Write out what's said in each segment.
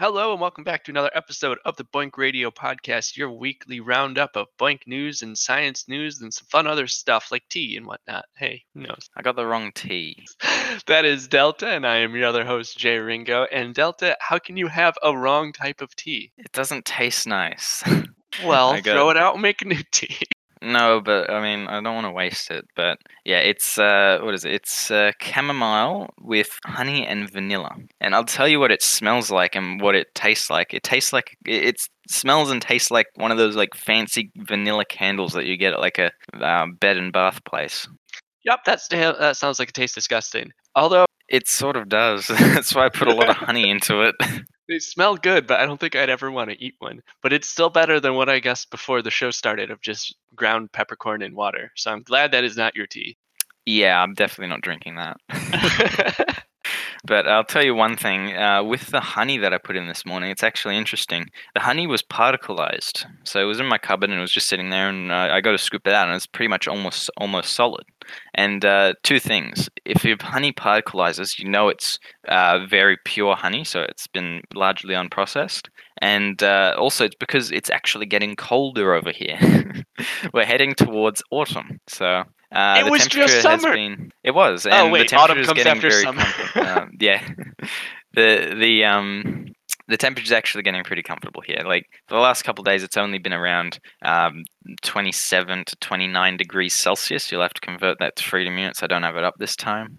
Hello and welcome back to another episode of the BOINC Radio Podcast, your weekly roundup of BOINC news and science news and some fun other stuff like tea and whatnot. Hey, who knows? I got the wrong tea. That is Delta, and I am your other host, Jay Ringo. And Delta, how can you have a wrong type of tea? It doesn't taste nice. Well, throw it out and make a new tea. No, but I mean, I don't want to waste it. But yeah, it's what is it? It's chamomile with honey and vanilla. And I'll tell you what it smells like and what it tastes like. It tastes like it smells and tastes like one of those like fancy vanilla candles that you get at like a bed and bath place. Yep, that sounds like it tastes disgusting. Although it sort of does. That's why I put a lot of honey into it. They smell good, but I don't think I'd ever want to eat one. But it's still better than what I guessed before the show started of just ground peppercorn and water. So I'm glad that is not your tea. Yeah, I'm definitely not drinking that. But I'll tell you one thing. With the honey that I put in this morning, it's actually interesting. The honey was particleized. So it was in my cupboard and it was just sitting there, and I got to scoop it out, and it's pretty much almost solid. And two things. If your honey particleizes, you know it's very pure honey, so it's been largely unprocessed. And also, it's because it's actually getting colder over here. We're heading towards autumn, so... it was just summer. It was. And oh wait, the autumn comes after summer. Yeah, the temperature's actually getting pretty comfortable here. Like for the last couple of days, it's only been around 27 to 29 degrees Celsius. You'll have to convert that to freedom units. I don't have it up this time.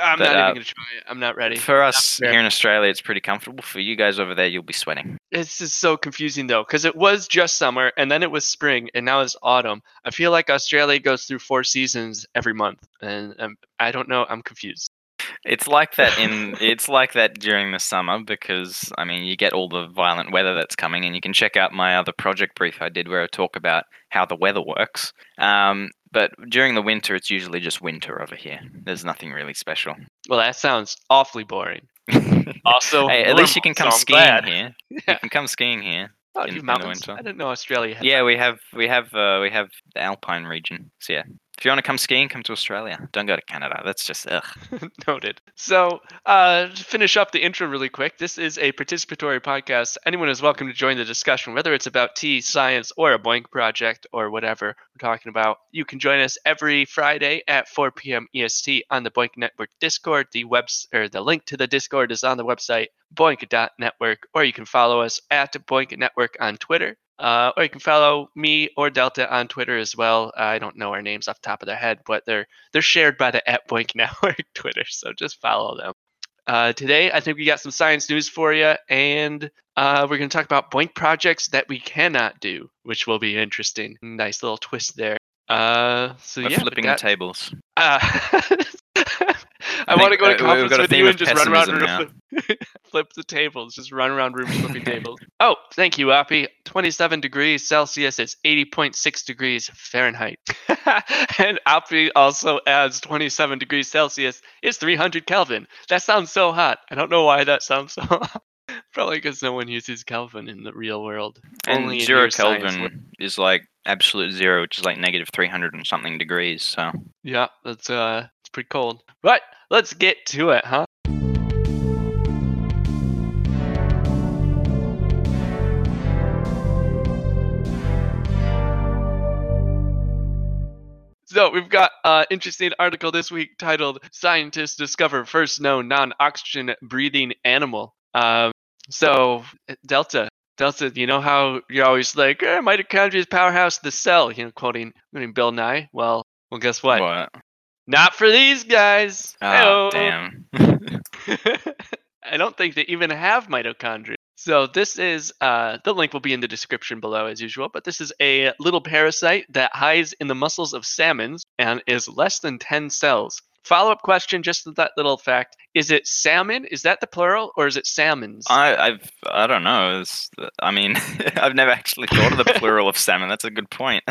I'm not even going to try it. I'm not ready. For us here in Australia, it's pretty comfortable. For you guys over there, you'll be sweating. This is so confusing, though, because it was just summer, and then it was spring, and now it's autumn. I feel like Australia goes through four seasons every month, and I don't know. I'm confused. It's like that during the summer because, I mean, you get all the violent weather that's coming, and you can check out my other project brief I did where I talk about how the weather works. But during the winter, it's usually just winter over here. There's nothing really special. Well, that sounds awfully boring. Also, hey, at least you can come skiing here. Yeah. You can come skiing here. Oh, in the winter. I didn't know Australia had that. we have the Alpine region. So yeah. If you want to come skiing, come to Australia. Don't go to Canada. That's just, ugh. Noted. So to finish up the intro really quick, this is a participatory podcast. Anyone is welcome to join the discussion, whether it's about tea, science, or a BOINC project or whatever we're talking about. You can join us every Friday at 4 p.m. EST on the BOINC Network Discord. The link to the Discord is on the website, boinc.network, or you can follow us at BOINC Network on Twitter. Or you can follow me or Delta on Twitter as well. I don't know our names off the top of their head, but they're shared by the @BOINC Network Twitter, so just follow them. Today, I think we got some science news for you, and we're going to talk about BOINC projects that we cannot do, which will be interesting. Nice little twist there. Flipping the tables. I want to go to conference with you and just run around and flip the tables. Just run around rooms flipping tables. Oh, thank you, Appy. 27 degrees Celsius. It's 80.6 degrees Fahrenheit. And Appy also adds 27 degrees Celsius is 300 Kelvin. That sounds so hot. I don't know why that sounds so hot. Probably because no one uses Kelvin in the real world. And only 0 Kelvin is like absolute zero, which is like negative 300 and something degrees. So yeah, that's it's pretty cold. But let's get to it, huh? So we've got an interesting article this week titled "Scientists Discover First Known Non-Oxygen Breathing Animal." So Delta, you know how you're always like, mitochondria's powerhouse, the cell, you know, quoting Bill Nye. Well, guess what? What? Not for these guys. Oh, damn. I don't think they even have mitochondria. So this is, the link will be in the description below as usual, but this is a little parasite that hides in the muscles of salmons and is less than 10 cells. Follow-up question, just to that little fact: is it salmon? Is that the plural, or is it salmons? I don't know. I've never actually thought of the plural of salmon. That's a good point.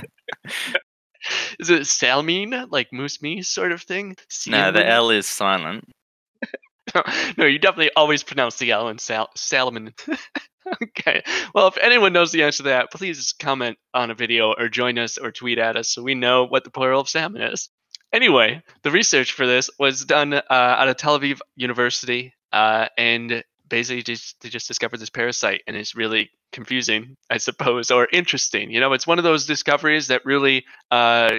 Is it salmine, like moose me sort of thing? Salmon? No, the L is silent. No, you definitely always pronounce the L in salmon. Okay. Well, if anyone knows the answer to that, please comment on a video or join us or tweet at us so we know what the plural of salmon is. Anyway, the research for this was done out of Tel Aviv University, and basically they just discovered this parasite, and it's really confusing, I suppose, or interesting. You know, it's one of those discoveries that really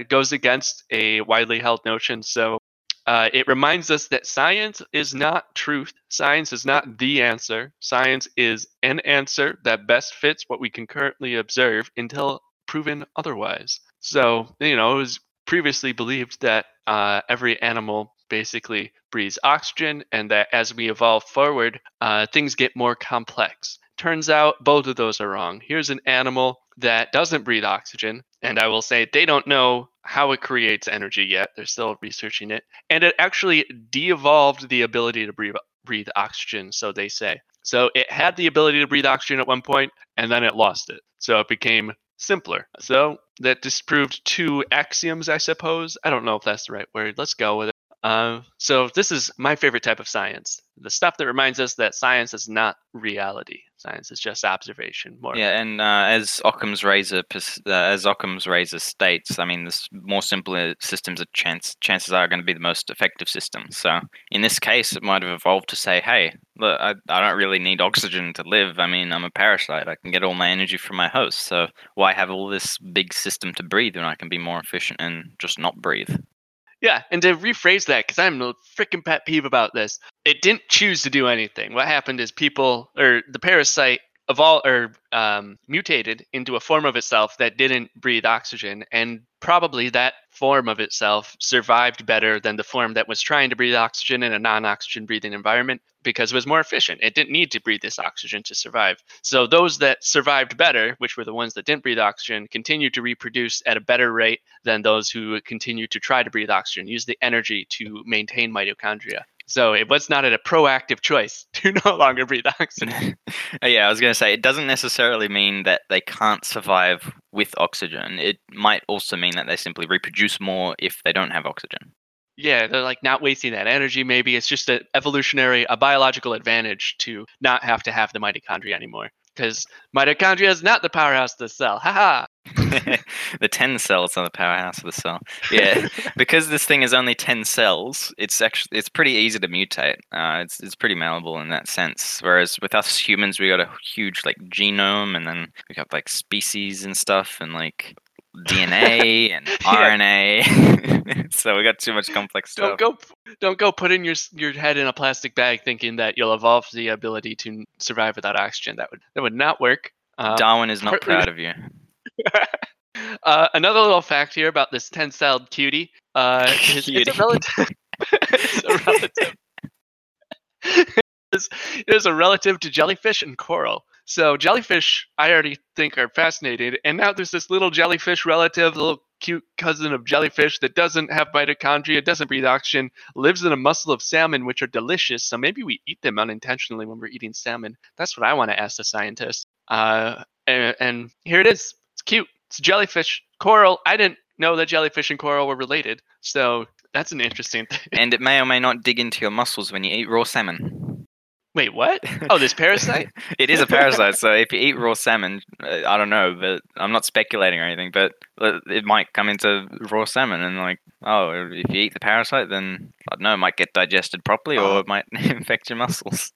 goes against a widely held notion. So it reminds us that science is not truth. Science is not the answer. Science is an answer that best fits what we can currently observe until proven otherwise. So, you know, it was previously believed that every animal basically breathes oxygen, and that as we evolve forward, things get more complex. Turns out both of those are wrong. Here's an animal that doesn't breathe oxygen, and I will say they don't know how it creates energy yet. They're still researching it. And it actually de-evolved the ability to breathe oxygen, so they say. So it had the ability to breathe oxygen at one point, and then it lost it. So it became simpler. So that disproved two axioms, I suppose. I don't know if that's the right word. Let's go with it. So this is my favorite type of science, the stuff that reminds us that science is not reality. Science is just observation. As Occam's razor states, I mean, the more simpler systems, chances are going to be the most effective systems. So in this case, it might have evolved to say, hey, look, I don't really need oxygen to live. I mean, I'm a parasite. I can get all my energy from my host. So why have all this big system to breathe when I can be more efficient and just not breathe? Yeah, and to rephrase that, because I'm a freaking pet peeve about this, it didn't choose to do anything. What happened is the parasite mutated into a form of itself that didn't breathe oxygen, and probably that form of itself survived better than the form that was trying to breathe oxygen in a non-oxygen breathing environment because it was more efficient. It didn't need to breathe this oxygen to survive. So those that survived better, which were the ones that didn't breathe oxygen, continued to reproduce at a better rate than those who continued to try to breathe oxygen, use the energy to maintain mitochondria. So it was not a proactive choice to no longer breathe oxygen. Yeah, I was going to say, it doesn't necessarily mean that they can't survive with oxygen. It might also mean that they simply reproduce more if they don't have oxygen. Yeah, they're like not wasting that energy. Maybe it's just a biological advantage to not have to have the mitochondria anymore. Because mitochondria is not the powerhouse of the cell. Ha ha! The 10 cells are the powerhouse of the cell. Yeah, because this thing is only 10 cells, it's pretty easy to mutate. It's pretty malleable in that sense. Whereas with us humans, we got a huge genome, and then we got species and stuff, and DNA and RNA. So we got too much complex stuff. Don't go putting your head in a plastic bag thinking that you'll evolve the ability to survive without oxygen. That would not work. Darwin is not proud of you. Another little fact here about this 10-celled cutie. It is a relative to jellyfish and coral. So jellyfish, I already think, are fascinating. And now there's this little jellyfish relative, little cute cousin of jellyfish that doesn't have mitochondria, doesn't breathe oxygen, lives in a muscle of salmon, which are delicious. So maybe we eat them unintentionally when we're eating salmon. That's what I want to ask the scientist. And here it is. It's cute. It's jellyfish. Coral. I didn't know that jellyfish and coral were related. So that's an interesting thing. And it may or may not dig into your muscles when you eat raw salmon. Wait, what? Oh, this parasite? It is a parasite. So if you eat raw salmon, I don't know, but I'm not speculating or anything, but it might come into raw salmon and if you eat the parasite, then I don't know, it might get digested properly or it might infect your muscles.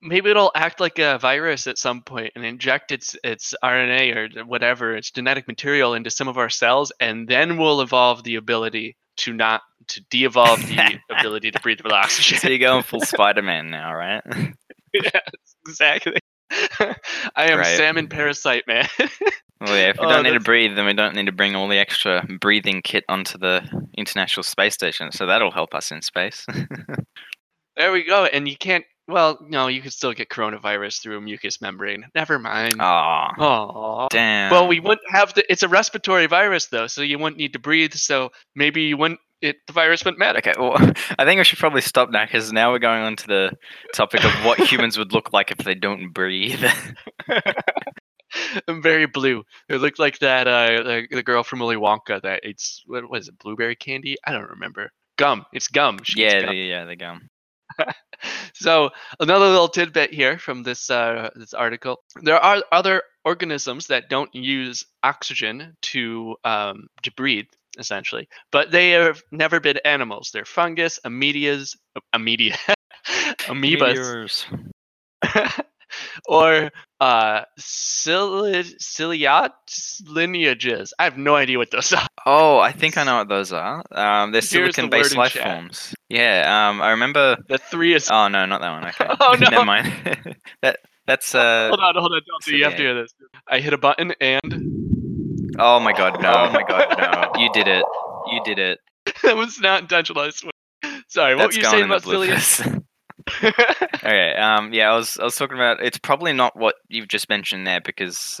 Maybe it'll act like a virus at some point and inject its RNA or whatever, its genetic material into some of our cells, and then we'll evolve the ability to de-evolve the ability to breathe with oxygen. So you're going full Spider-Man now, right? Yes, exactly. I am right. Salmon parasite man. Well, yeah, if we don't need to breathe, then we don't need to bring all the extra breathing kit onto the International Space Station, so that'll help us in space. There we go, and you can't... Well, no, you could still get coronavirus through a mucous membrane. Never mind. Oh, damn. Well, we wouldn't have it's a respiratory virus, though, so you wouldn't need to breathe, so maybe the virus wouldn't matter. Okay, well, I think we should probably stop now, because now we're going on to the topic of what humans would look like if they don't breathe. I'm very blue. It looked like that the girl from Willy Wonka that eats, what was it, blueberry candy? I don't remember. Gum. It's gum. The gum. So another little tidbit here from this article. There are other organisms that don't use oxygen to breathe, essentially, but they have never been animals. They're fungus, amoebas, or ciliate lineages. I have no idea what those are. Oh, I think I know what those are. They're silicon-based life forms. Yeah, I remember... The three is... Oh, no, not that one. Okay. Oh, no. Never mind. That's... Hold on. Don't do. You have to hear this. I hit a button and... Oh, my God, no. Oh, my God, no. You did it. That was not intentional, I swear. Sorry, what were you saying about ciliate? Okay. I was talking about, it's probably not what you've just mentioned there, because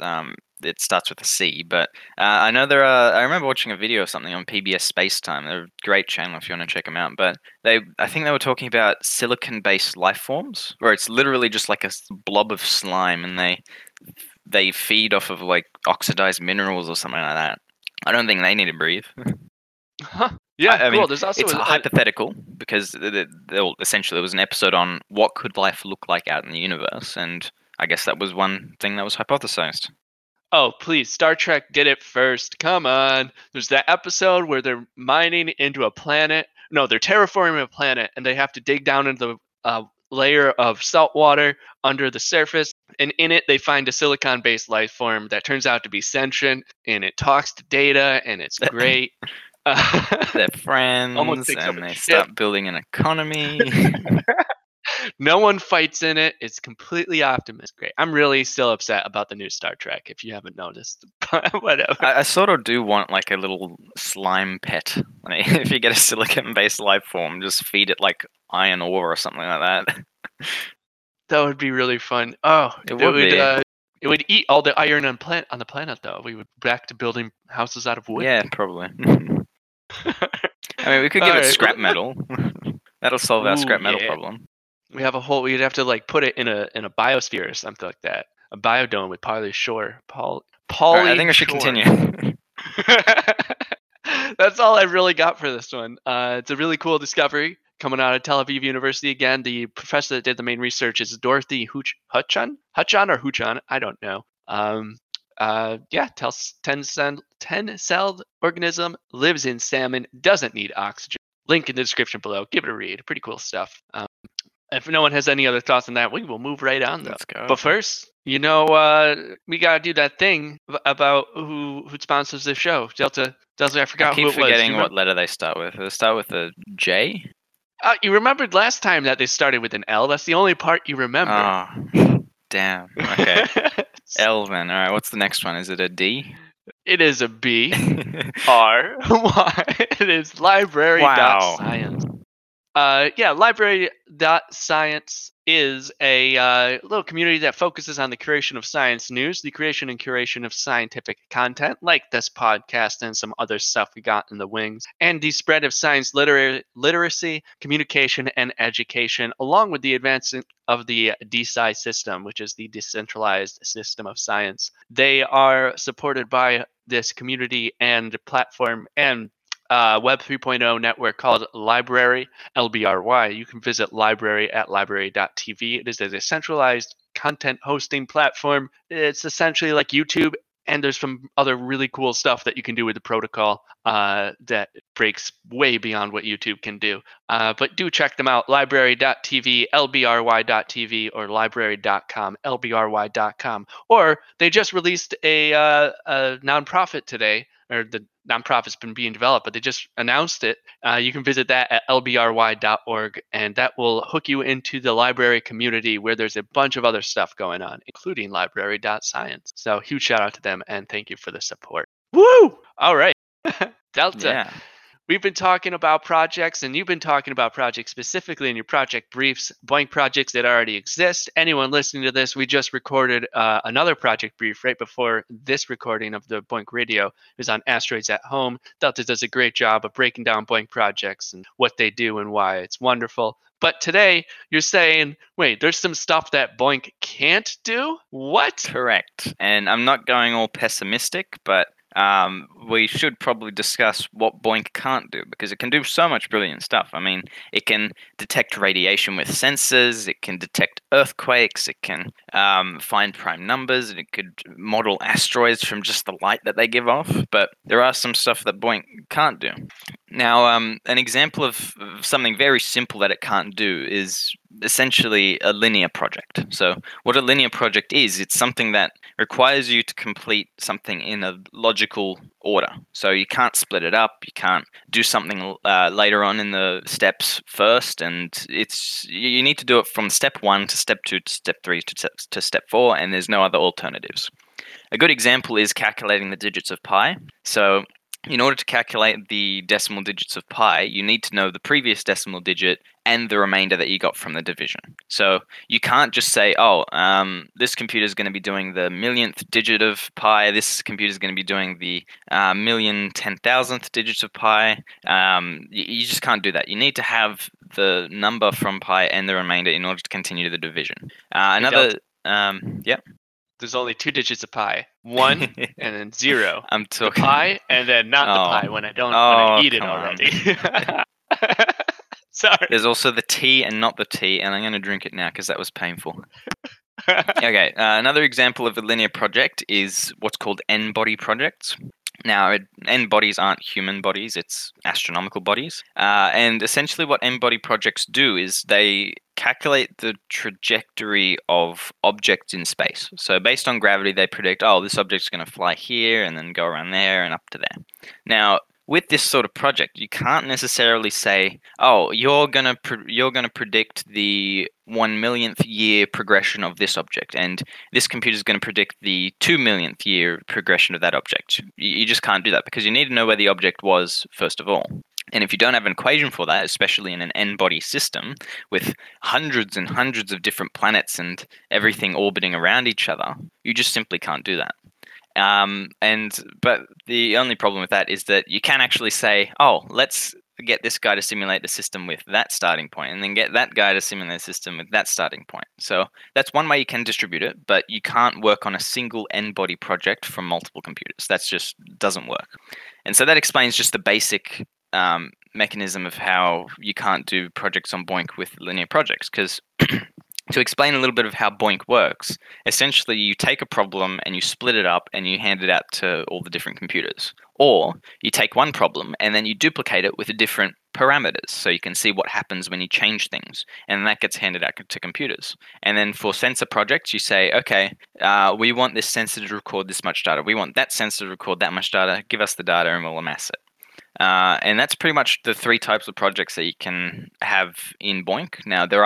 it starts with a C, but I know there are, I remember watching a video or something on PBS Space Time. They're a great channel if you want to check them out, but I think they were talking about silicon-based life forms, where it's literally just like a blob of slime, and they feed off of like oxidized minerals or something like that. I don't think they need to breathe. Huh. Yeah, I mean, cool. There's also it's hypothetical, because essentially there was an episode on what could life look like out in the universe, and I guess that was one thing that was hypothesized. Oh, please, Star Trek did it first. Come on. There's that episode where they're mining into a planet. No, they're terraforming a planet, and they have to dig down into the layer of salt water under the surface, and in it they find a silicon-based life form that turns out to be sentient, and it talks to data, and it's great. They're friends, and they start building an economy. No one fights in it. It's completely optimistic. Great. I'm really still upset about the new Star Trek, if you haven't noticed. Whatever. I sort of do want like a little slime pet. Like, if you get a silicon-based life form, just feed it like iron ore or something like that. That would be really fun. Oh, it would be. It would eat all the iron on the planet, though. We would back to building houses out of wood. Yeah, probably. I mean, we could give it scrap metal. That'll solve our scrap metal problem. We'd have to like put it in a biosphere or something like that. A biodome with poly shore. Right, I think I should continue. That's all I really got for this one. It's a really cool discovery coming out of Tel Aviv University. Again, the professor that did the main research is Dorthy Hutchon? Hutchon? I don't know. Ten-celled organism, lives in salmon, doesn't need oxygen. Link in the description below. Give it a read. Pretty cool stuff. If no one has any other thoughts on that, we will move right on, though. Let's go. But first, we got to do that thing about who sponsors this show. Delta, I forgot who it was. I keep forgetting what letter they start with. They start with a J? You remembered last time that they started with an L. That's the only part you remember. Oh, damn. Okay. L then. All right. What's the next one? Is it a D? It is a B. R. Y. It is lbry.science. Lbry.science is a little community that focuses on the creation of science news, the creation and curation of scientific content like this podcast and some other stuff we got in the wings, and the spread of science literacy, communication, and education, along with the advancement of the DSci system, which is the decentralized system of science. They are supported by this community and platform and Web 3.0 network called LBRY, L-B-R-Y. You can visit LBRY at lbry.tv. It is a decentralized content hosting platform. It's essentially like YouTube, and there's some other really cool stuff that you can do with the protocol that breaks way beyond what YouTube can do. But do check them out, lbry.tv, lbry.tv, or lbry.com, lbry.com. Or they just released a nonprofit today, or the nonprofit's been being developed, but they just announced it. You can visit that at lbry.org, and that will hook you into the LBRY community, where there's a bunch of other stuff going on, including lbry.science. So huge shout out to them, and thank you for the support. Woo! All right. Delta. Yeah. We've been talking about projects, and you've been talking about projects specifically in your project briefs, BOINC projects that already exist. Anyone listening to this, we just recorded another project brief right before this recording of the BOINC Radio. It was on Asteroids at Home. Delta does a great job of breaking down BOINC projects and what they do and why. It's wonderful. But today, you're saying, wait, there's some stuff that BOINC can't do? What? Correct. And I'm not going all pessimistic, but... we should probably discuss what BOINC can't do, because it can do so much brilliant stuff. I mean, it can detect radiation with sensors, it can detect earthquakes, it can find prime numbers, and it could model asteroids from just the light that they give off. But there are some stuff that BOINC can't do. Now, an example of something very simple that it can't do is essentially a linear project. So what a linear project is, it's something that requires you to complete something in a logical order. So you can't split it up. You can't do something later on in the steps first. And it's you need to do it from step one to step two to step three to step four, and there's no other alternatives. A good example is calculating the digits of pi. So in order to calculate the decimal digits of pi, you need to know the previous decimal digit and the remainder that you got from the division. So you can't just say, this computer is going to be doing the millionth digit of pi. This computer is going to be doing the 1,010,000th digits of pi. You just can't do that. You need to have the number from pi and the remainder in order to continue the division. There's only two digits of pi, one and then zero. I'm talking the pi and then not the pi when I eat it already. Sorry. There's also the tea and not the tea, and I'm going to drink it now because that was painful. Okay, another example of a linear project is what's called n-body projects. Now, n-bodies aren't human bodies, it's astronomical bodies. And essentially what n-body projects do is they calculate the trajectory of objects in space. So based on gravity, they predict, this object's going to fly here and then go around there and up to there. Now, with this sort of project, you can't necessarily say, you're going to predict the 1 millionth year progression of this object, and this computer is going to predict the 2 millionth year progression of that object. You just can't do that because you need to know where the object was, first of all. And if you don't have an equation for that, especially in an n-body system with hundreds and hundreds of different planets and everything orbiting around each other, you just simply can't do that. But the only problem with that is that you can actually say, let's get this guy to simulate the system with that starting point, and then get that guy to simulate the system with that starting point. So that's one way you can distribute it, but you can't work on a single n-body project from multiple computers. That just doesn't work. And so that explains just the basic mechanism of how you can't do projects on BOINC with linear projects, because to explain a little bit of how BOINC works, essentially you take a problem and you split it up and you hand it out to all the different computers. Or you take one problem and then you duplicate it with different parameters so you can see what happens when you change things. And that gets handed out to computers. And then for sensor projects, you say, we want this sensor to record this much data. We want that sensor to record that much data. Give us the data and we'll amass it. And that's pretty much the three types of projects that you can have in BOINC. Now, there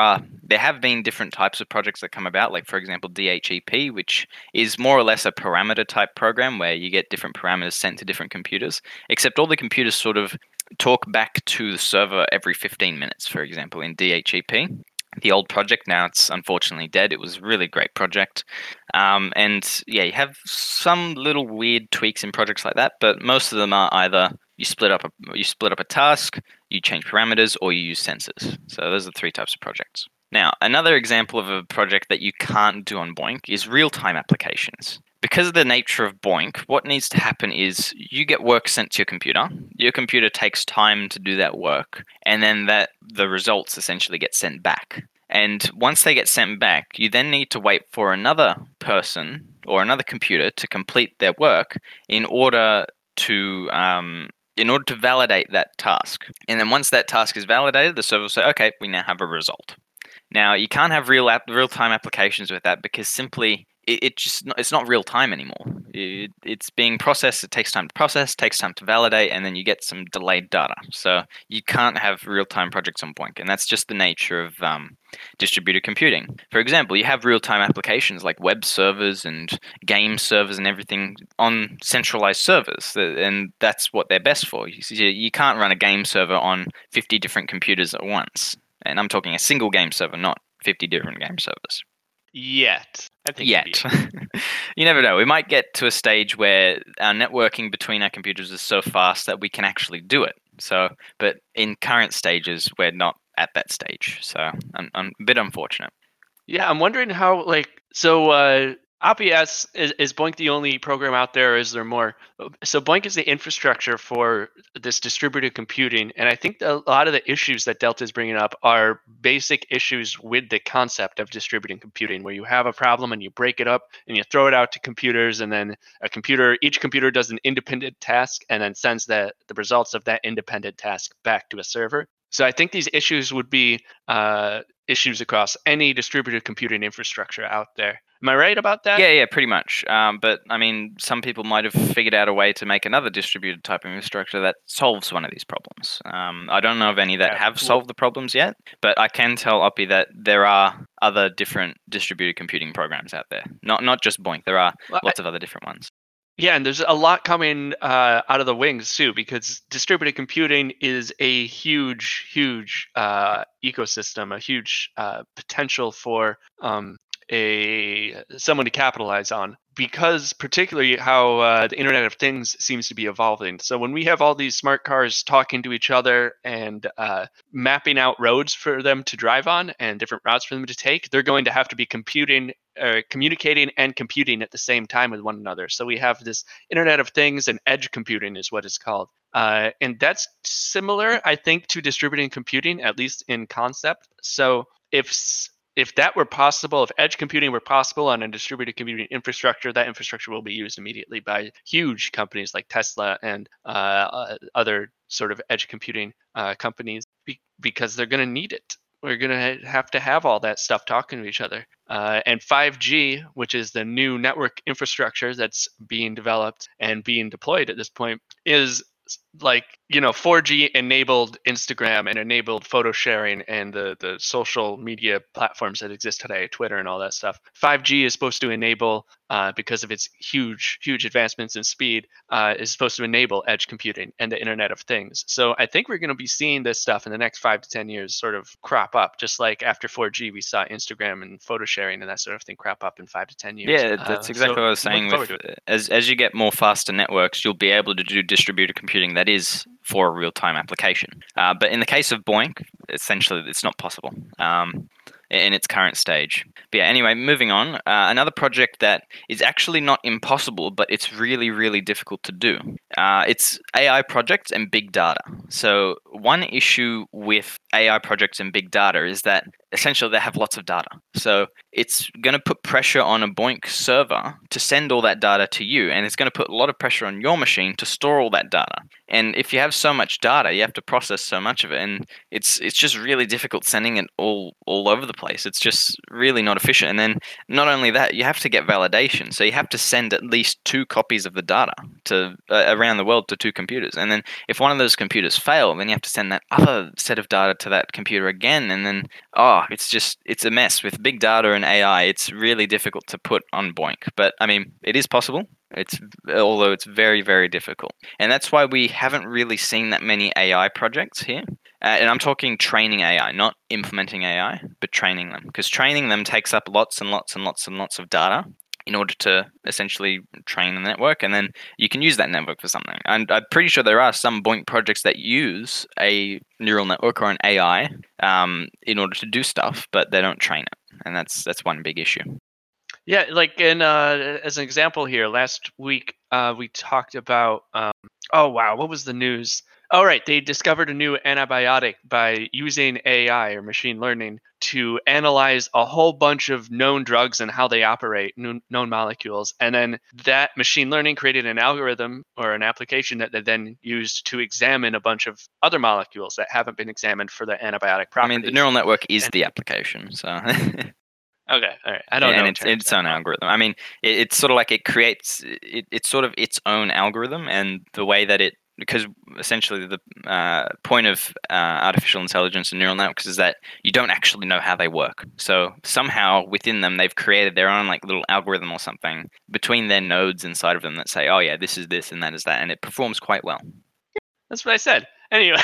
have been different types of projects that come about, like, for example, DHEP, which is more or less a parameter type program where you get different parameters sent to different computers, except all the computers sort of talk back to the server every 15 minutes, for example, in DHEP. The old project, now it's unfortunately dead. It was a really great project. You have some little weird tweaks in projects like that, but most of them are either you split up a task, you change parameters, or you use sensors. So those are the three types of projects. Now, another example of a project that you can't do on BOINC is real-time applications. Because of the nature of BOINC, what needs to happen is you get work sent to your computer. Your computer takes time to do that work, and then the results essentially get sent back. And once they get sent back, you then need to wait for another person or another computer to complete their work in order to validate that task. And then once that task is validated, the server will say, okay, we now have a result. Now, you can't have real-time applications with that because simply it's not real time anymore. It's being processed. It takes time to process, takes time to validate, and then you get some delayed data. So you can't have real-time projects on BOINC, and that's just the nature of distributed computing. For example, you have real-time applications like web servers and game servers and everything on centralized servers, and that's what they're best for. You can't run a game server on 50 different computers at once, and I'm talking a single game server, not 50 different game servers. Yet. I think yet. You never know. We might get to a stage where our networking between our computers is so fast that we can actually do it. So, but in current stages, we're not at that stage. So I'm a bit unfortunate. Yeah, I'm wondering how, OPS, is BOINC the only program out there, or is there more? So BOINC is the infrastructure for this distributed computing, and I think a lot of the issues that Delta is bringing up are basic issues with the concept of distributed computing, where you have a problem and you break it up and you throw it out to computers, and then each computer does an independent task and then sends the results of that independent task back to a server. So I think these issues would be issues across any distributed computing infrastructure out there. Am I right about that? Yeah, pretty much. But I mean, some people might have figured out a way to make another distributed type of infrastructure that solves one of these problems. I don't know of any that have solved the problems yet, but I can tell Oppie that there are other different distributed computing programs out there. Not just BOINC. There are lots of other different ones. Yeah, and there's a lot coming out of the wings too, because distributed computing is a huge ecosystem, a huge potential for someone to capitalize on, because particularly how the Internet of Things seems to be evolving. So when we have all these smart cars talking to each other and mapping out roads for them to drive on and different routes for them to take, they're going to have to be communicating and computing at the same time with one another. So we have this Internet of Things, and edge computing is what it's called. And that's similar, I think, to distributed computing, at least in concept. So if that were possible, if edge computing were possible on a distributed computing infrastructure, that infrastructure will be used immediately by huge companies like Tesla and other sort of edge computing companies, because they're going to need it. We're going to have all that stuff talking to each other. And 5G, which is the new network infrastructure that's being developed and being deployed at this point, is like, 4G enabled Instagram and enabled photo sharing and the social media platforms that exist today, Twitter and all that stuff. 5G is supposed to enable, because of its huge advancements in speed, is supposed to enable edge computing and the Internet of Things. So I think we're going to be seeing this stuff in the next 5 to 10 years sort of crop up, just like after 4G, we saw Instagram and photo sharing and that sort of thing crop up in 5 to 10 years. Yeah, that's exactly what I was saying. As you get more faster networks, you'll be able to do distributed computing that is for a real-time application. But in the case of BOINC, essentially it's not possible in its current stage. But yeah, anyway, moving on. Another project that is actually not impossible, but it's really, really difficult to do. It's AI projects and big data. So one issue with AI projects and big data is that essentially they have lots of data. So it's going to put pressure on a BOINC server to send all that data to you. And it's going to put a lot of pressure on your machine to store all that data. And if you have so much data, you have to process so much of it. And it's just really difficult sending it all over the place. It's just really not efficient. And then not only that, you have to get validation. So you have to send at least 2 copies of the data to around the world to 2 computers. And then if one of those computers fail, then you have to send that other set of data to that computer again. And then, it's a mess with big data and AI. It's really difficult to put on BOINC, but I mean, it is possible. Although it's very, very difficult. And that's why we haven't really seen that many AI projects here. And I'm talking training AI, not implementing AI, but training them, because training them takes up lots and lots and lots and lots of data in order to essentially train the network, and then you can use that network for something. And I'm pretty sure there are some BOINC projects that use a neural network or an AI in order to do stuff, but they don't train it, and that's one big issue. Yeah, like as an example here, last week we talked about what was the news? All right, they discovered a new antibiotic by using AI or machine learning to analyze a whole bunch of known drugs and how they operate, known molecules. And then that machine learning created an algorithm or an application that they then used to examine a bunch of other molecules that haven't been examined for their antibiotic properties. I mean, the neural network is the application, so... Okay, all right. I don't know. And it's own algorithm. I mean, it's sort of like it creates... It's sort of its own algorithm, and the way that it... Because essentially the point of artificial intelligence and neural networks is that you don't actually know how they work. So somehow within them, they've created their own like little algorithm or something between their nodes inside of them that say, oh yeah, this is this and that is that. And it performs quite well. That's what I said. Anyway,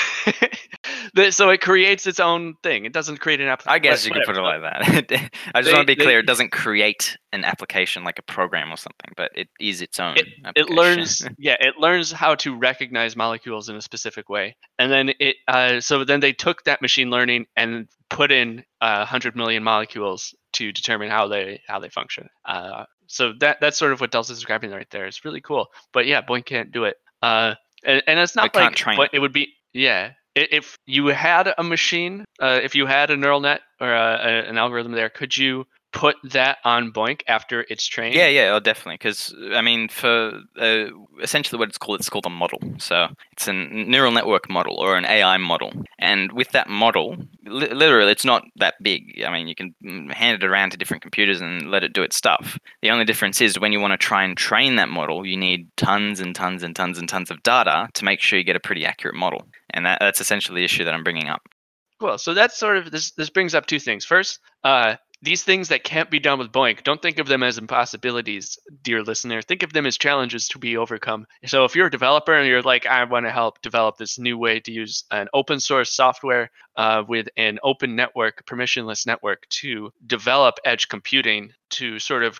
so it creates its own thing. It doesn't create an application. I guess you could put it like that. I just want to be clear. It doesn't create an application like a program or something, but it is its own application. It learns how to recognize molecules in a specific way. And then it. So then they took that machine learning and put in 100 million molecules to determine how they function. So that's sort of what Delta's describing right there. It's really cool. But yeah, BOINC can't do it. And it's not like it would be, yeah. If you had a machine, if you had a neural net or an algorithm there, could you put that on BOINC after it's trained? Yeah, definitely. Because, I mean, for essentially what it's called a model. So it's a neural network model or an AI model. And with that model, literally, it's not that big. I mean, you can hand it around to different computers and let it do its stuff. The only difference is when you want to try and train that model, you need tons and tons and tons and tons of data to make sure you get a pretty accurate model. And that's essentially the issue that I'm bringing up. Cool. So that's sort of, this brings up two things. First, these things that can't be done with BOINC, don't think of them as impossibilities, dear listener. Think of them as challenges to be overcome. So if you're a developer and you're like, I want to help develop this new way to use an open source software with an open network, permissionless network to develop edge computing to sort of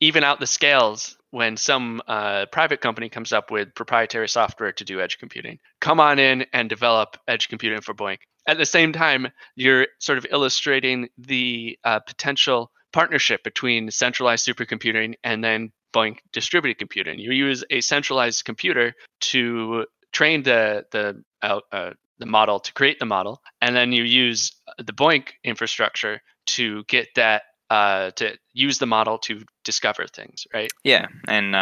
even out the scales when some private company comes up with proprietary software to do edge computing. Come on in and develop edge computing for BOINC. At the same time, you're sort of illustrating the potential partnership between centralized supercomputing and then BOINC distributed computing. You use a centralized computer to train the model, to create the model, and then you use the BOINC infrastructure to get that to use the model to discover things, right? Yeah, and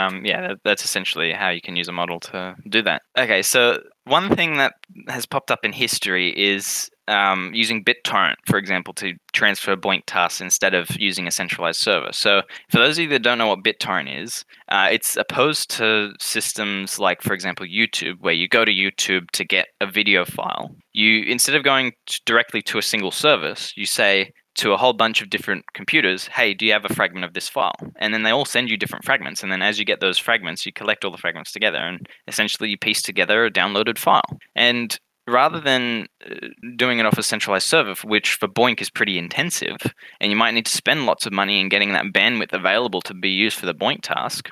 that's essentially how you can use a model to do that. Okay, so one thing that has popped up in history is using BitTorrent, for example, to transfer BOINC tasks instead of using a centralized server. So for those of you that don't know what BitTorrent is, it's opposed to systems like, for example, YouTube, where you go to YouTube to get a video file. You, instead of going directly to a single service, you say to a whole bunch of different computers, hey, do you have a fragment of this file? And then they all send you different fragments. And then as you get those fragments, you collect all the fragments together and essentially you piece together a downloaded file. And rather than doing it off a centralized server, which for BOINC is pretty intensive, and you might need to spend lots of money in getting that bandwidth available to be used for the BOINC task,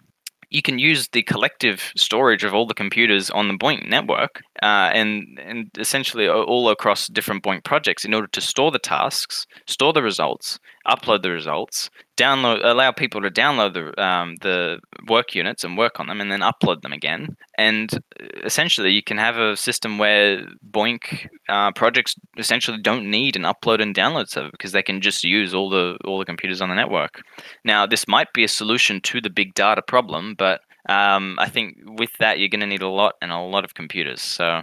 you can use the collective storage of all the computers on the BOINC network and essentially all across different BOINC projects in order to store the tasks, store the results, upload the results, allow people to download the work units and work on them and then upload them again. And essentially you can have a system where BOINC projects essentially don't need an upload and download server because they can just use all the computers on the network. Now, this might be a solution to the big data problem, but I think with that you're going to need a lot of computers. So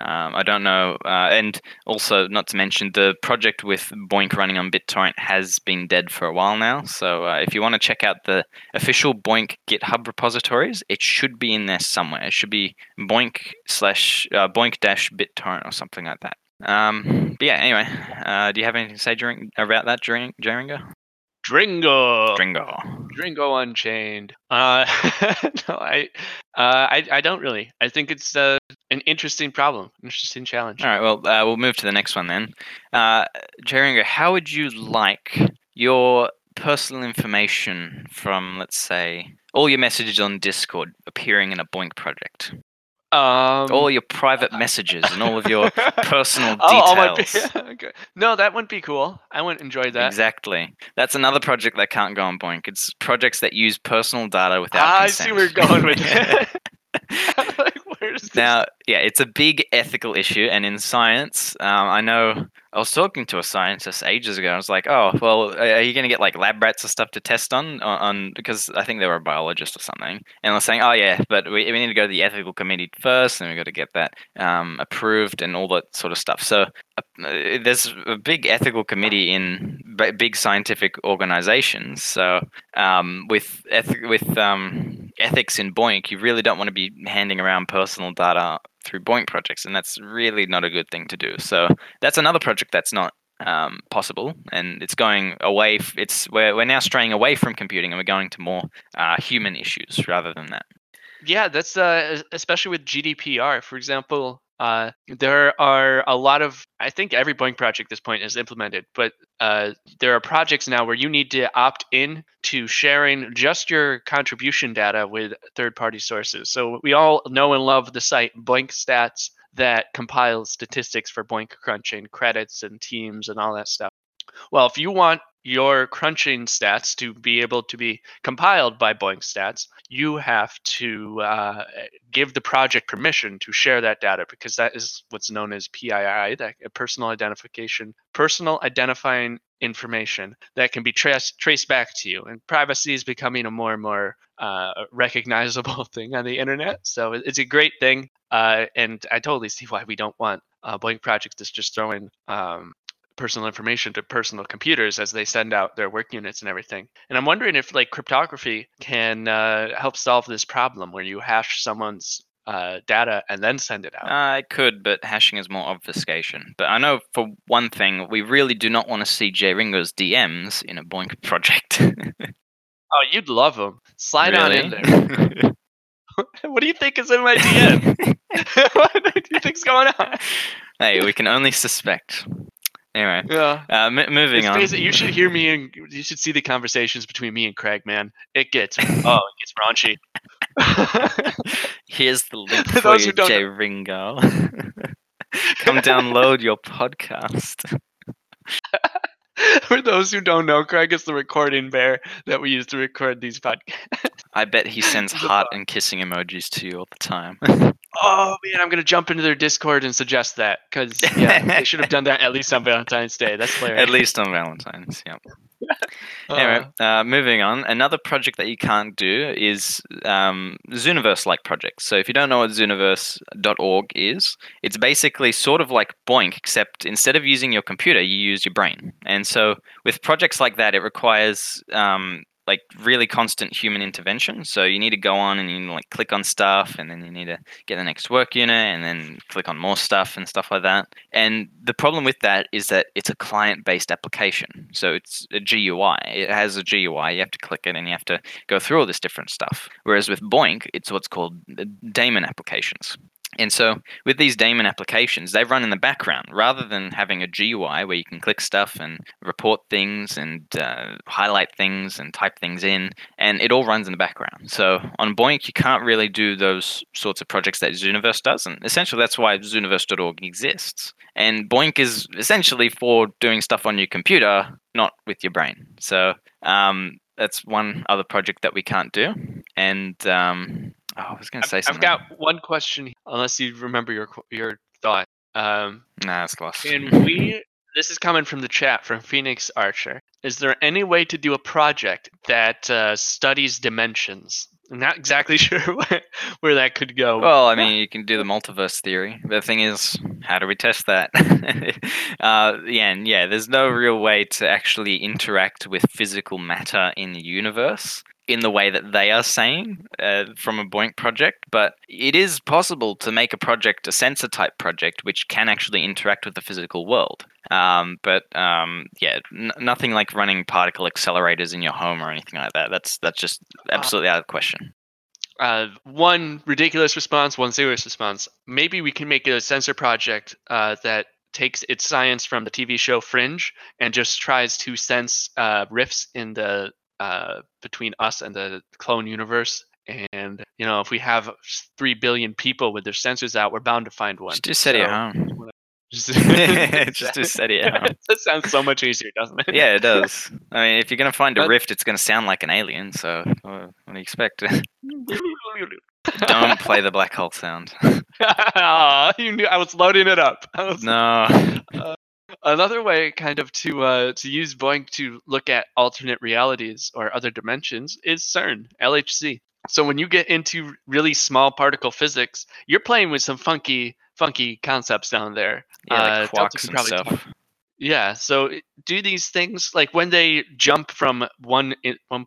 I don't know. And also, not to mention, the project with BOINC running on BitTorrent has been dead for a while now. So if you want to check out the official BOINC GitHub repositories, it should be in there somewhere. It should be BOINC/BOINC-BitTorrent or something like that. But yeah, anyway, do you have anything to say about that, Jaringa? Dringo Unchained. No, I don't really. I think it's an interesting problem, interesting challenge. All right, well, we'll move to the next one then. Jaringa, how would you like your personal information from, let's say, all your messages on Discord appearing in a BOINC project? All your private messages and all of your personal details. Okay. No, that wouldn't be cool. I wouldn't enjoy that. Exactly. That's another project that can't go on BOINC. It's projects that use personal data without consent. I see where you're going with that. Now, yeah, it's a big ethical issue, and in science, I know I was talking to a scientist ages ago. I was like, "Oh, well, are you going to get like lab rats or stuff to test on?" Because I think they were a biologist or something, and I was saying, "Oh, yeah, but we need to go to the ethical committee first, and we got to get that approved and all that sort of stuff." So there's a big ethical committee in big scientific organizations. So with ethics in BOINC, you really don't want to be handing around personal data through BOINC projects, and that's really not a good thing to do. So that's another project that's not possible, and it's going away. We're now straying away from computing, and we're going to more human issues rather than that. Yeah, that's especially with GDPR, for example. There are a lot of, I think every BOINC project at this point is implemented, but there are projects now where you need to opt in to sharing just your contribution data with third-party sources. So we all know and love the site BOINC Stats that compiles statistics for BOINC crunch and credits and teams and all that stuff. Well, if you want your crunching stats to be able to be compiled by BOINC Stats, you have to give the project permission to share that data, because that is what's known as PII, that personal identifying information that can be traced back to you. And privacy is becoming a more and more recognizable thing on the internet. So it's a great thing. And I totally see why we don't want BOINC projects that's just throwing personal information to personal computers as they send out their work units and everything. And I'm wondering if like cryptography can help solve this problem where you hash someone's data and then send it out. It could, but hashing is more obfuscation. But I know for one thing, we really do not want to see J. Ringo's DMs in a BOINC project. Oh, you'd love them. Slide really? On in there. What do you think is in my DM? What do you think's going on? Hey, we can only suspect. Anyway, yeah. Moving on. You should hear me, and you should see the conversations between me and Craig, man. It gets raunchy. Here's the link for you, J. Ringo. Come download your podcast. For those who don't know, Craig is the recording bear that we use to record these podcasts. I bet he sends heart and kissing emojis to you all the time. Oh, man, I'm going to jump into their Discord and suggest that, because they should have done that at least on Valentine's Day. That's hilarious. At least on Valentine's, yeah. Anyway, moving on. Another project that you can't do is Zooniverse-like projects. So if you don't know what Zooniverse.org is, it's basically sort of like BOINC, except instead of using your computer, you use your brain. And so with projects like that, it requires like really constant human intervention. So you need to go on and you need to like click on stuff, and then you need to get the next work unit and then click on more stuff and stuff like that. And the problem with that is that it's a client-based application. So it's a GUI. It has a GUI. You have to click it and you have to go through all this different stuff. Whereas with BOINC, it's what's called daemon applications. And so with these daemon applications, they run in the background rather than having a GUI where you can click stuff and report things and highlight things and type things in, and it all runs in the background. So on BOINC, you can't really do those sorts of projects that Zooniverse does, and essentially that's why Zooniverse.org exists. And BOINC is essentially for doing stuff on your computer, not with your brain. So that's one other project that we can't do. And I was going to say something. I've got one question, unless you remember your thought. Nah, it's close. And this is coming from the chat from Phoenix Archer. Is there any way to do a project that studies dimensions? I'm not exactly sure where that could go. Well, I mean, you can do the multiverse theory. The thing is, how do we test that? There's no real way to actually interact with physical matter in the universe in the way that they are saying from a BOINC project, but it is possible to make a project, a sensor type project, which can actually interact with the physical world. Nothing like running particle accelerators in your home or anything like that. That's just absolutely out of the question. One ridiculous response, one serious response. Maybe we can make a sensor project that takes its science from the TV show Fringe and just tries to sense rifts in the between us and the clone universe. And, you know, if we have 3 billion people with their sensors out, we're bound to find one. Just do SETI at home. Just do SETI at home. That sounds so much easier, doesn't it? Yeah, it does. I mean, if you're going to find a rift, it's going to sound like an alien. So what do you expect? Don't play the black hole sound. Oh, you knew I was loading it up. Another way kind of to use BOINC to look at alternate realities or other dimensions is CERN, LHC. So when you get into really small particle physics, you're playing with some funky concepts down there. Yeah, like quarks and stuff. Yeah, so do these things, like when they jump from one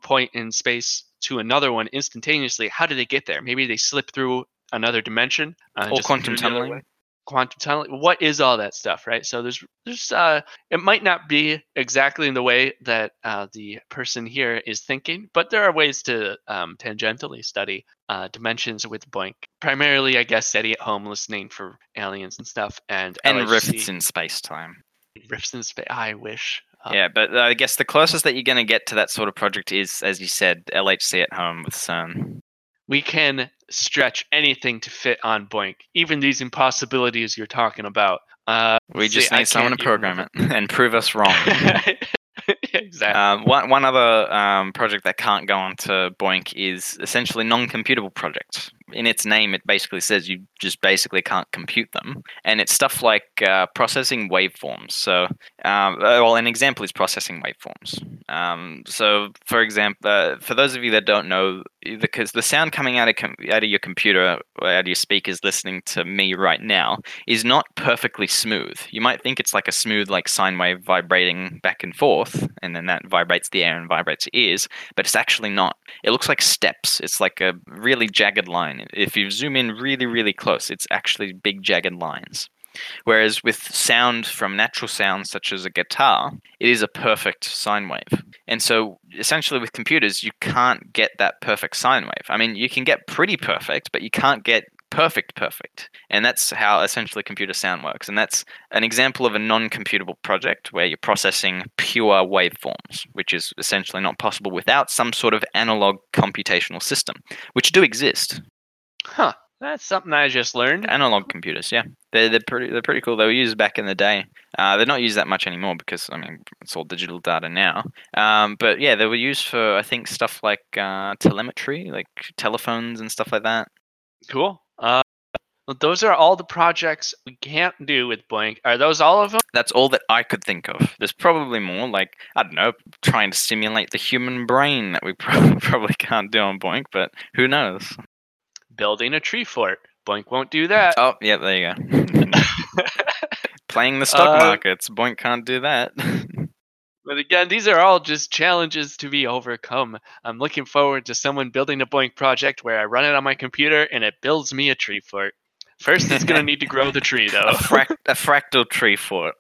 point in space to another one instantaneously, how do they get there? Maybe they slip through another dimension. Or quantum tunneling. Quantum tunneling, what is all that stuff, right? So there's it might not be exactly in the way that the person here is thinking, but there are ways to tangentially study dimensions with BOINC. Primarily, I guess, SETI at home, listening for aliens and stuff, and rifts in space-time. Rifts in space. I wish. But I guess the closest that you're going to get to that sort of project is, as you said, LHC at home with CERN. We can stretch anything to fit on BOINC, even these impossibilities you're talking about. We just need someone to program it and prove us wrong. Exactly. One other project that can't go on to BOINC is essentially non-computable projects. In its name, it basically says you just basically can't compute them. And it's stuff like processing waveforms. So, well, an example is processing waveforms. So, for example, for those of you that don't know, because the sound coming out of your computer, or out of your speakers listening to me right now, is not perfectly smooth. You might think it's like a smooth like sine wave vibrating back and forth, and then that vibrates the air and vibrates your ears, but it's actually not. It looks like steps. It's like a really jagged line. If you zoom in really, really close, it's actually big jagged lines. Whereas with sound from natural sounds such as a guitar, it is a perfect sine wave. And so essentially with computers, you can't get that perfect sine wave. I mean, you can get pretty perfect, but you can't get perfect. And that's how essentially computer sound works. And that's an example of a non-computable project where you're processing pure waveforms, which is essentially not possible without some sort of analog computational system, which do exist. Huh. That's something I just learned. Analog computers, yeah, they're pretty cool. They were used back in the day. They're not used that much anymore because I mean it's all digital data now. But yeah, they were used for I think stuff like telemetry, like telephones and stuff like that. Cool. Well, those are all the projects we can't do with BOINC. Are those all of them? That's all that I could think of. There's probably more, like, I don't know, trying to simulate the human brain that we probably can't do on BOINC, but who knows? Building a tree fort. BOINC won't do that. Oh, yeah, there you go. Playing the stock markets. BOINC can't do that. But again, these are all just challenges to be overcome. I'm looking forward to someone building a BOINC project where I run it on my computer and it builds me a tree fort. First, it's going to need to grow the tree, though. A fractal tree fort.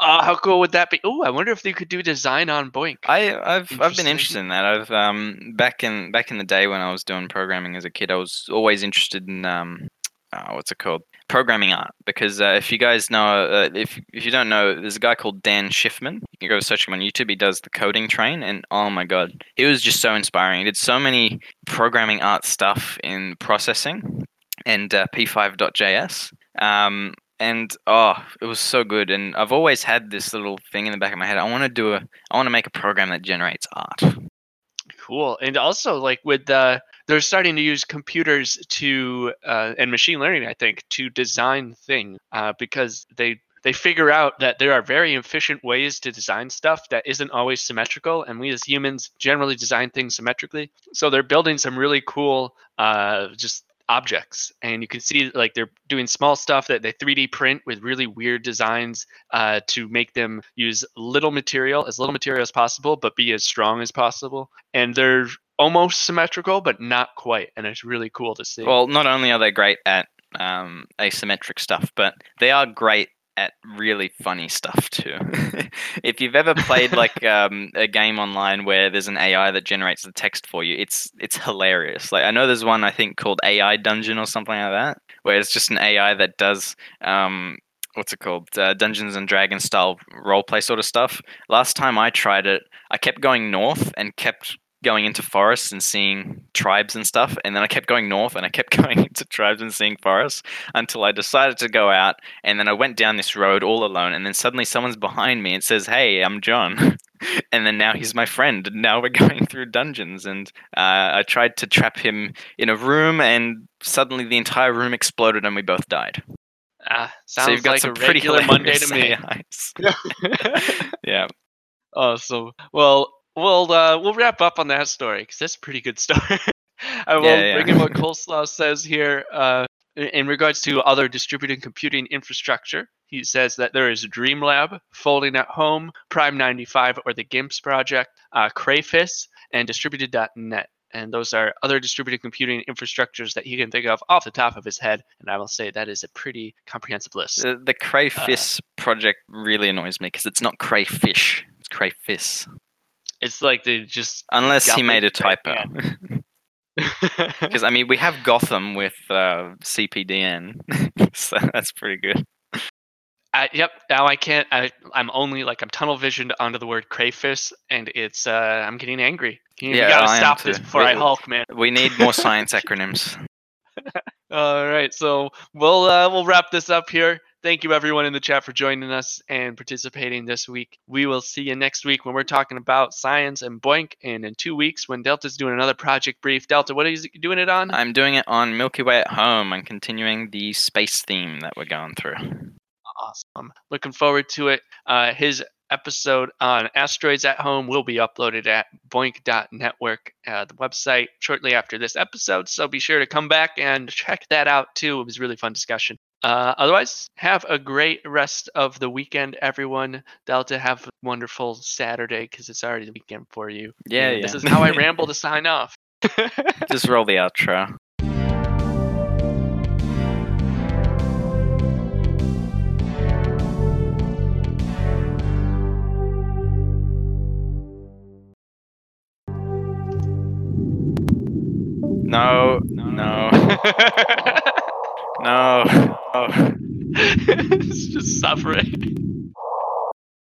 How cool would that be? Oh, I wonder if they could do design on BOINC. I've been interested in that. I've back in the day when I was doing programming as a kid, I was always interested in what's it called? Programming art, because if you guys know, if you don't know, there's a guy called Dan Schiffman. You can go search him on YouTube. He does the Coding Train, and oh my god, it was just so inspiring. He did so many programming art stuff in Processing and P5.js. And oh, it was so good. And I've always had this little thing in the back of my head. I want to make a program that generates art. Cool. And also, like with they're starting to use computers to and machine learning, I think, to design things because they figure out that there are very efficient ways to design stuff that isn't always symmetrical. And we as humans generally design things symmetrically. So they're building some really cool just objects, and you can see like they're doing small stuff that they 3D print with really weird designs to make them use as little material as possible, but be as strong as possible. And they're almost symmetrical, but not quite. And it's really cool to see. Well, not only are they great at asymmetric stuff, but they are great at really funny stuff too. If you've ever played like a game online where there's an AI that generates the text for you, it's hilarious. Like I know there's one I think called AI Dungeon or something like that, where it's just an AI that does Dungeons and Dragons style roleplay sort of stuff. Last time I tried it, I kept going north and kept going into forests and seeing tribes and stuff, and then I kept going north and I kept going into tribes and seeing forests until I decided to go out, and then I went down this road all alone, and then suddenly someone's behind me and says, "Hey, I'm John." And then now he's my friend, and now we're going through dungeons, and I tried to trap him in a room, and suddenly the entire room exploded and we both died. Sounds so you've got like some a pretty regular Monday to me. Yeah. Awesome. Well, we'll wrap up on that story because that's a pretty good story. I will bring in what Coleslaw says here in regards to other distributed computing infrastructure. He says that there is Dreamlab, Folding at Home, Prime 95, or the GIMPS project, Crayfish, and distributed.net. And those are other distributed computing infrastructures that he can think of off the top of his head. And I will say that is a pretty comprehensive list. The Crayfish project really annoys me because it's not crayfish, it's Crayfish. It's like they just... Unless he made a typo. Because, I mean, we have Gotham with CPDN. So that's pretty good. Yep. Now I can't... I'm only like... I'm tunnel visioned onto the word crayfish, and it's... I'm getting angry. You gotta stop this before I Hulk, man. We need more science acronyms. All right. So we'll wrap this up here. Thank you, everyone in the chat, for joining us and participating this week. We will see you next week when we're talking about science and BOINC. And in 2 weeks, when Delta's doing another project brief. Delta, what are you doing it on? I'm doing it on Milky Way at Home. I'm continuing the space theme that we're going through. Awesome. Looking forward to it. His episode on Asteroids at Home will be uploaded at boinc.network, the website, shortly after this episode. So be sure to come back and check that out, too. It was a really fun discussion. Otherwise, have a great rest of the weekend, everyone. Delta, have a wonderful Saturday, because it's already the weekend for you. Yeah. This is how I ramble to sign off. Just roll the outro. No. It's just suffering.